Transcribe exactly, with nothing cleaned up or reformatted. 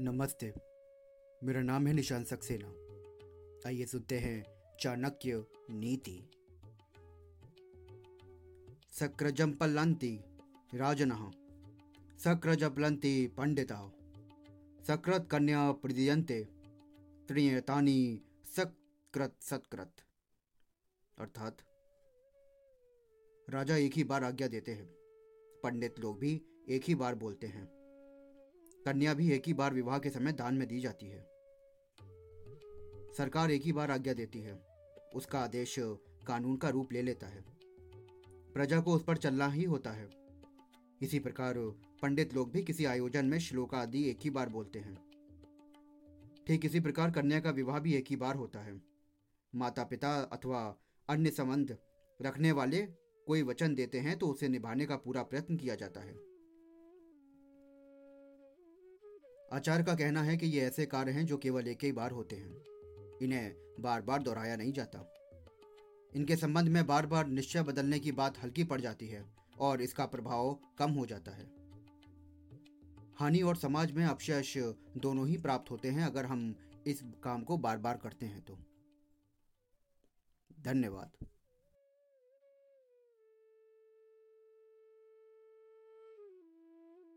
नमस्ते, मेरा नाम है निशांत सक्सेना। आइए सुनते हैं चाणक्य नीति। सक्रजम पल्लंति राजनः सक्रजपलंति पंडिता सकृत कन्या प्रदीयन्ते त्रियतानि सकृत सत्कृत। अर्थात राजा एक ही बार आज्ञा देते हैं, पंडित लोग भी एक ही बार बोलते हैं, कन्या भी एक ही बार विवाह के समय दान में दी जाती है। सरकार एक ही बार आज्ञा देती है, उसका आदेश कानून का रूप ले लेता है, प्रजा को उस पर चलना ही होता है। इसी प्रकार पंडित लोग भी किसी आयोजन में श्लोक आदि एक ही बार बोलते हैं। ठीक इसी प्रकार कन्या का विवाह भी एक ही बार होता है। माता पिता अथवा अन्य संबंध रखने वाले कोई वचन देते हैं तो उसे निभाने का पूरा प्रयत्न किया जाता है। आचार्य का कहना है कि ये ऐसे कार्य हैं जो केवल एक ही बार होते हैं, इन्हें बार बार दोहराया नहीं जाता। इनके संबंध में बार बार निश्चय बदलने की बात हल्की पड़ जाती है और इसका प्रभाव कम हो जाता है। हानि और समाज में अपशश दोनों ही प्राप्त होते हैं अगर हम इस काम को बार बार करते हैं तो। धन्यवाद।